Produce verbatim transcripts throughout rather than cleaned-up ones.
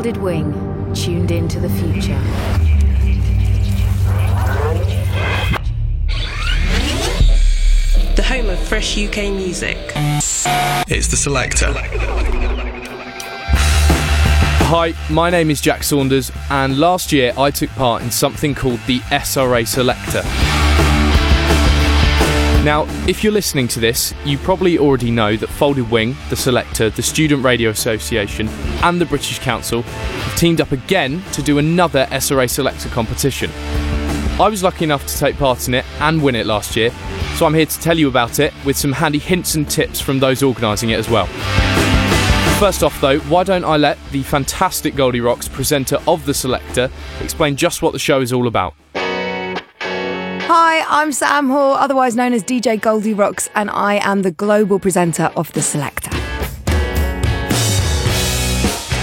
Folded Wing, tuned into the future. The home of fresh U K music. It's the Selector. Hi, my name is Jack Saunders, and last year I took part in something called the S R A Selector. Now, if you're listening to this, you probably already know that Folded Wing, the Selector, the Student Radio Association and the British Council have teamed up again to do another S R A Selector competition. I was lucky enough to take part in it and win it last year, so I'm here to tell you about it with some handy hints and tips from those organising it as well. First off though, why don't I let the fantastic Goldie Rocks, presenter of the Selector, explain just what the show is all about. Hi, I'm Sam Hall, otherwise known as D J Goldie Rocks, and I am the global presenter of The Selector.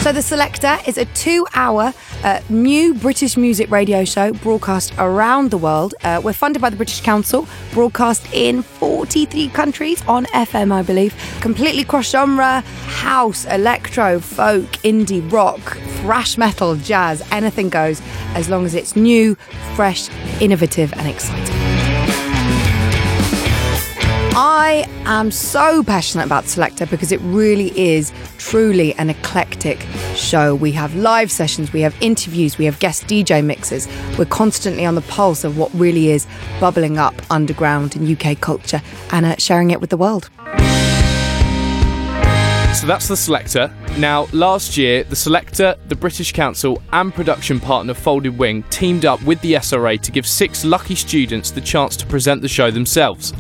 So The Selector is a two-hour uh, new British music radio show broadcast around the world. Uh, we're funded by the British Council, broadcast in forty-three countries on F M, I believe. Completely cross-genre, house, electro, folk, indie, rock, thrash metal, jazz, anything goes, as long as it's new, fresh, innovative and exciting. I am so passionate about The Selector because it really is truly an eclectic show. We have live sessions, we have interviews, we have guest D J mixes. We're constantly on the pulse of what really is bubbling up underground in U K culture and uh, sharing it with the world. So that's The Selector. Now, last year, The Selector, the British Council and production partner Folded Wing teamed up with the S R A to give six lucky students the chance to present the show themselves.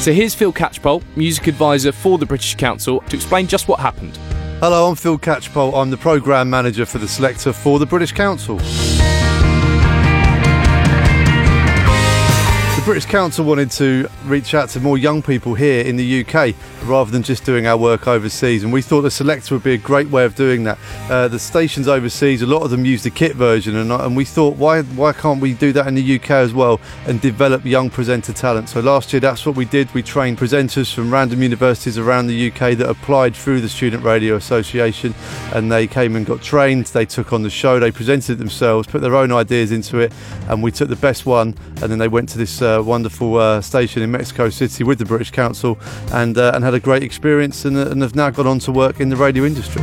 So here's Phil Catchpole, music advisor for the British Council, to explain just what happened. Hello, I'm Phil Catchpole. I'm the programme manager for The Selector for the British Council. The British Council wanted to reach out to more young people here in the U K rather than just doing our work overseas, and we thought the Selector would be a great way of doing that. Uh, the stations overseas, a lot of them use the kit version, and, and we thought why why can't we do that in the U K as well and develop young presenter talent? So last year that's what we did. We trained presenters from random universities around the U K that applied through the Student Radio Association, and they came and got trained, they took on the show, they presented themselves, put their own ideas into it, and we took the best one and then they went to this uh, A wonderful uh, station in Mexico City with the British Council and uh, and had a great experience and, uh, and have now gone on to work in the radio industry.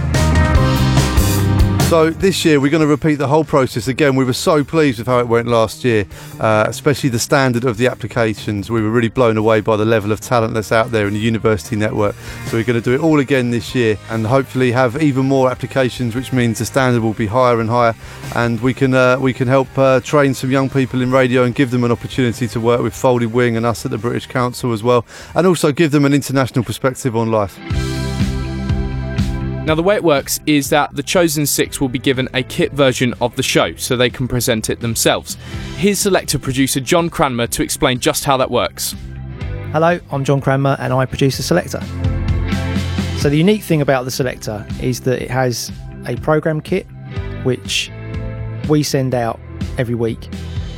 So this year we're going to repeat the whole process again. We were so pleased with how it went last year, uh, especially the standard of the applications. We were really blown away by the level of talent that's out there in the university network. So we're going to do it all again this year and hopefully have even more applications, which means the standard will be higher and higher, and we can uh, we can help uh, train some young people in radio and give them an opportunity to work with Folded Wing and us at the British Council as well, and also give them an international perspective on life. Now the way it works is that the chosen six will be given a kit version of the show so they can present it themselves. Here's Selector producer John Cranmer to explain just how that works. Hello, I'm John Cranmer and I produce The Selector. So the unique thing about The Selector is that it has a programme kit which we send out every week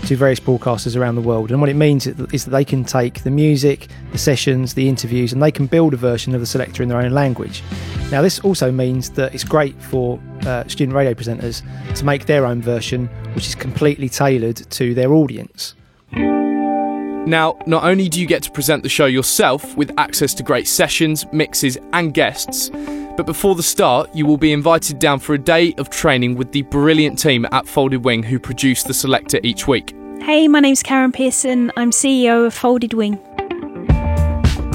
to various broadcasters around the world, and what it means is that they can take the music, the sessions, the interviews, and they can build a version of The Selector in their own language. Now this also means that it's great for uh, student radio presenters to make their own version which is completely tailored to their audience. Now not only do you get to present the show yourself with access to great sessions, mixes and guests, but before the start you will be invited down for a day of training with the brilliant team at Folded Wing who produce The Selector each week. Hey, my name's Karen Pearson, I'm C E O of Folded Wing.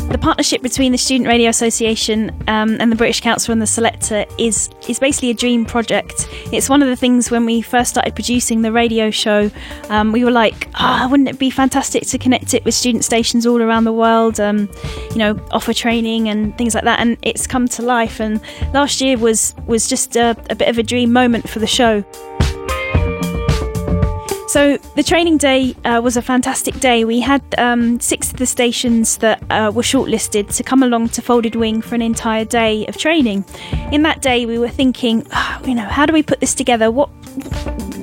The partnership between the Student Radio Association um, and the British Council and The Selector is is basically a dream project. It's one of the things when we first started producing the radio show, um, we were like, ah, oh, wouldn't it be fantastic to connect it with student stations all around the world, um, you know, offer training and things like that, and it's come to life. And last year was, was just a, a bit of a dream moment for the show. So the training day uh, was a fantastic day. We had um, six of the stations that uh, were shortlisted to come along to Folded Wing for an entire day of training. In that day we were thinking, oh, you know, how do we put this together? What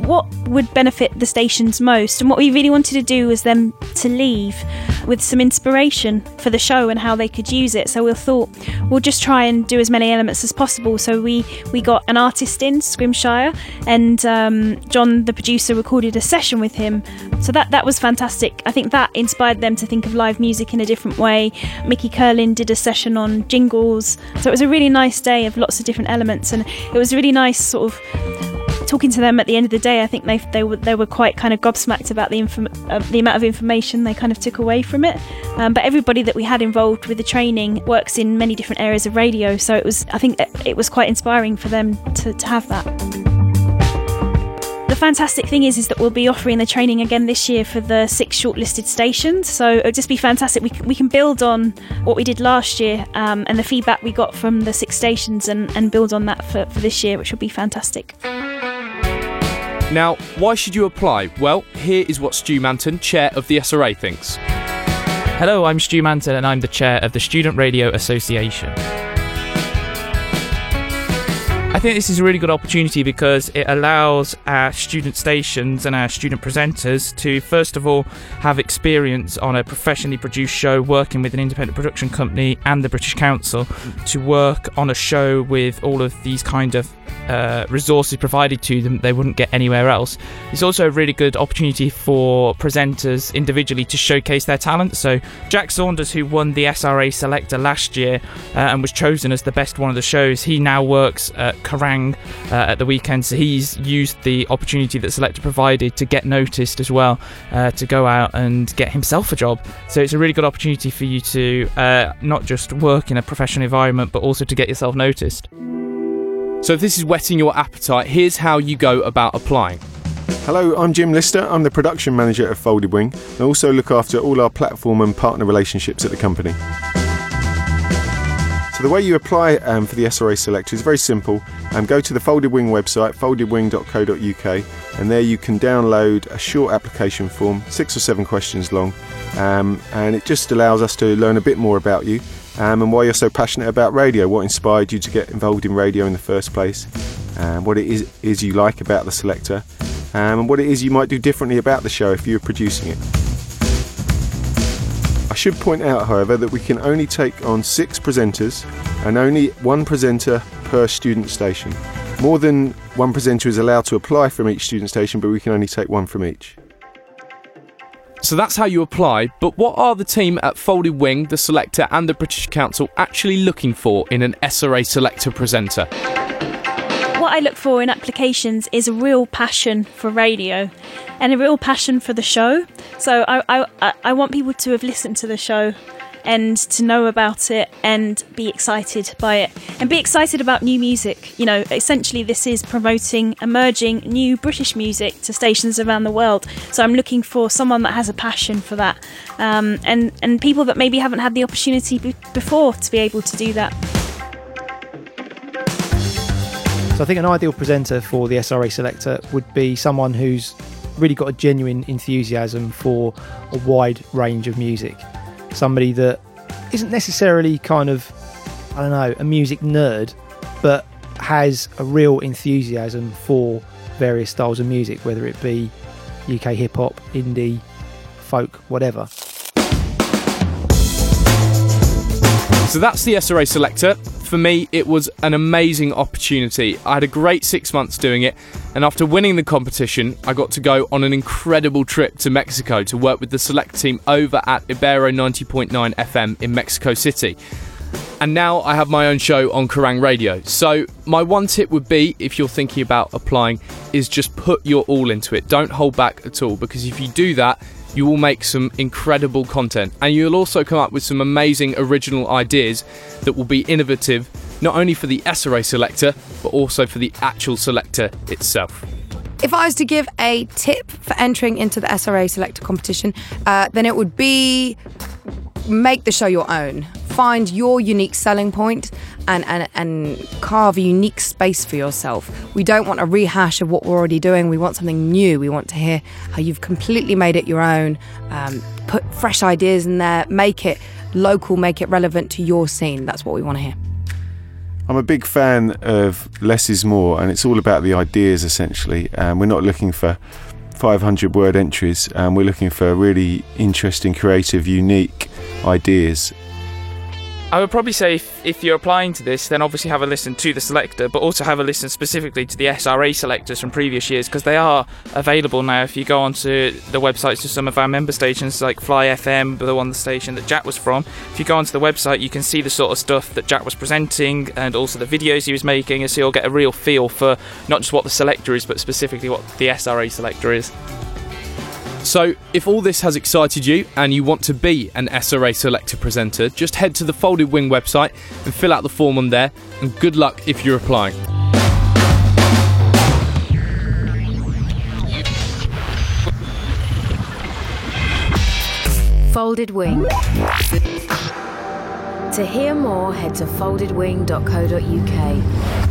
what would benefit the stations most. And what we really wanted to do was them to leave with some inspiration for the show and how they could use it. So we thought we'll just try and do as many elements as possible. So we, we got an artist in, Scrimshire, and um, John, the producer, recorded a session with him. So that, that was fantastic. I think that inspired them to think of live music in a different way. Mickey Curlin did a session on jingles. So it was a really nice day of lots of different elements, and it was really nice sort of talking to them at the end of the day. I think they they were they were quite kind of gobsmacked about the inform, uh, the amount of information they kind of took away from it. Um, but everybody that we had involved with the training works in many different areas of radio, so it was I think it was quite inspiring for them to, to have that. The fantastic thing is is that we'll be offering the training again this year for the six shortlisted stations, so it'll just be fantastic. We we can build on what we did last year um, and the feedback we got from the six stations and, and build on that for, for this year, which will be fantastic. Now, why should you apply? Well, here is what Stu Manton, chair of the S R A, thinks. Hello, I'm Stu Manton and I'm the chair of the Student Radio Association. I think this is a really good opportunity because it allows our student stations and our student presenters to, first of all, have experience on a professionally produced show working with an independent production company and the British Council, to work on a show with all of these kind of Uh, resources provided to them that they wouldn't get anywhere else. It's also a really good opportunity for presenters individually to showcase their talent. So Jack Saunders, who won the S R A Selector last year uh, and was chosen as the best one of the shows, he now works at Kerrang uh, at the weekend, so he's used the opportunity that Selector provided to get noticed as well, uh, to go out and get himself a job. So it's a really good opportunity for you to uh, not just work in a professional environment, but also to get yourself noticed. So if this is whetting your appetite, here's how you go about applying. Hello, I'm Jim Lister. I'm the production manager of Folded Wing, and also look after all our platform and partner relationships at the company. So the way you apply um, for the S R A Selector is very simple. Um, go to the Folded Wing website, folded wing dot co dot U K, and there you can download a short application form, six or seven questions long, um, and it just allows us to learn a bit more about you. Um, and why you're so passionate about radio, what inspired you to get involved in radio in the first place, um, what it is, is you like about the Selector, um, and what it is you might do differently about the show if you were producing it. I should point out, however, that we can only take on six presenters and only one presenter per student station. More than one presenter is allowed to apply from each student station, but we can only take one from each. So that's how you apply, but what are the team at Folded Wing, the Selector and the British Council actually looking for in an S R A Selector presenter? What I look for in applications is a real passion for radio and a real passion for the show. So I, I, I want people to have listened to the show and to know about it and be excited by it and be excited about new music. You know, essentially this is promoting emerging new British music to stations around the world, so I'm looking for someone that has a passion for that, um, and, and people that maybe haven't had the opportunity b- before to be able to do that. So I think an ideal presenter for the S R A Selector would be someone who's really got a genuine enthusiasm for a wide range of music. Somebody that isn't necessarily kind of, I don't know, a music nerd, but has a real enthusiasm for various styles of music, whether it be U K hip-hop, indie, folk, whatever. So that's the S R A Selector. For me, it was an amazing opportunity. I had a great six months doing it, and after winning the competition, I got to go on an incredible trip to Mexico to work with the Select team over at Ibero ninety point nine F M in Mexico City. And now I have my own show on Kerrang Radio. So my one tip would be, if you're thinking about applying, is just put your all into it. Don't hold back at all, because if you do that, you will make some incredible content, and you'll also come up with some amazing original ideas that will be innovative, not only for the S R A Selector, but also for the actual Selector itself. If I was to give a tip for entering into the S R A Selector competition, uh, then it would be make the show your own. Find your unique selling point and, and, and carve a unique space for yourself. We don't want a rehash of what we're already doing. We want something new. We want to hear how you've completely made it your own. Um, put fresh ideas in there. Make it local. Make it relevant to your scene. That's what we want to hear. I I'm a big fan of less is more, and it's all about the ideas essentially. And um, we're not looking for five hundred word entries, and um, we're looking for really interesting, creative, unique ideas. I would probably say if, if you're applying to this, then obviously have a listen to the Selector, but also have a listen specifically to the S R A Selectors from previous years, because they are available now. If you go onto the websites of some of our member stations, like Fly F M, the one the station that Jack was from, if you go onto the website, you can see the sort of stuff that Jack was presenting and also the videos he was making, and so you'll get a real feel for not just what the Selector is, but specifically what the S R A Selector is. So, if all this has excited you and you want to be an S R A Selector presenter, just head to the Folded Wing website and fill out the form on there, and good luck if you're applying. Folded Wing. To hear more, head to folded wing dot co dot U K.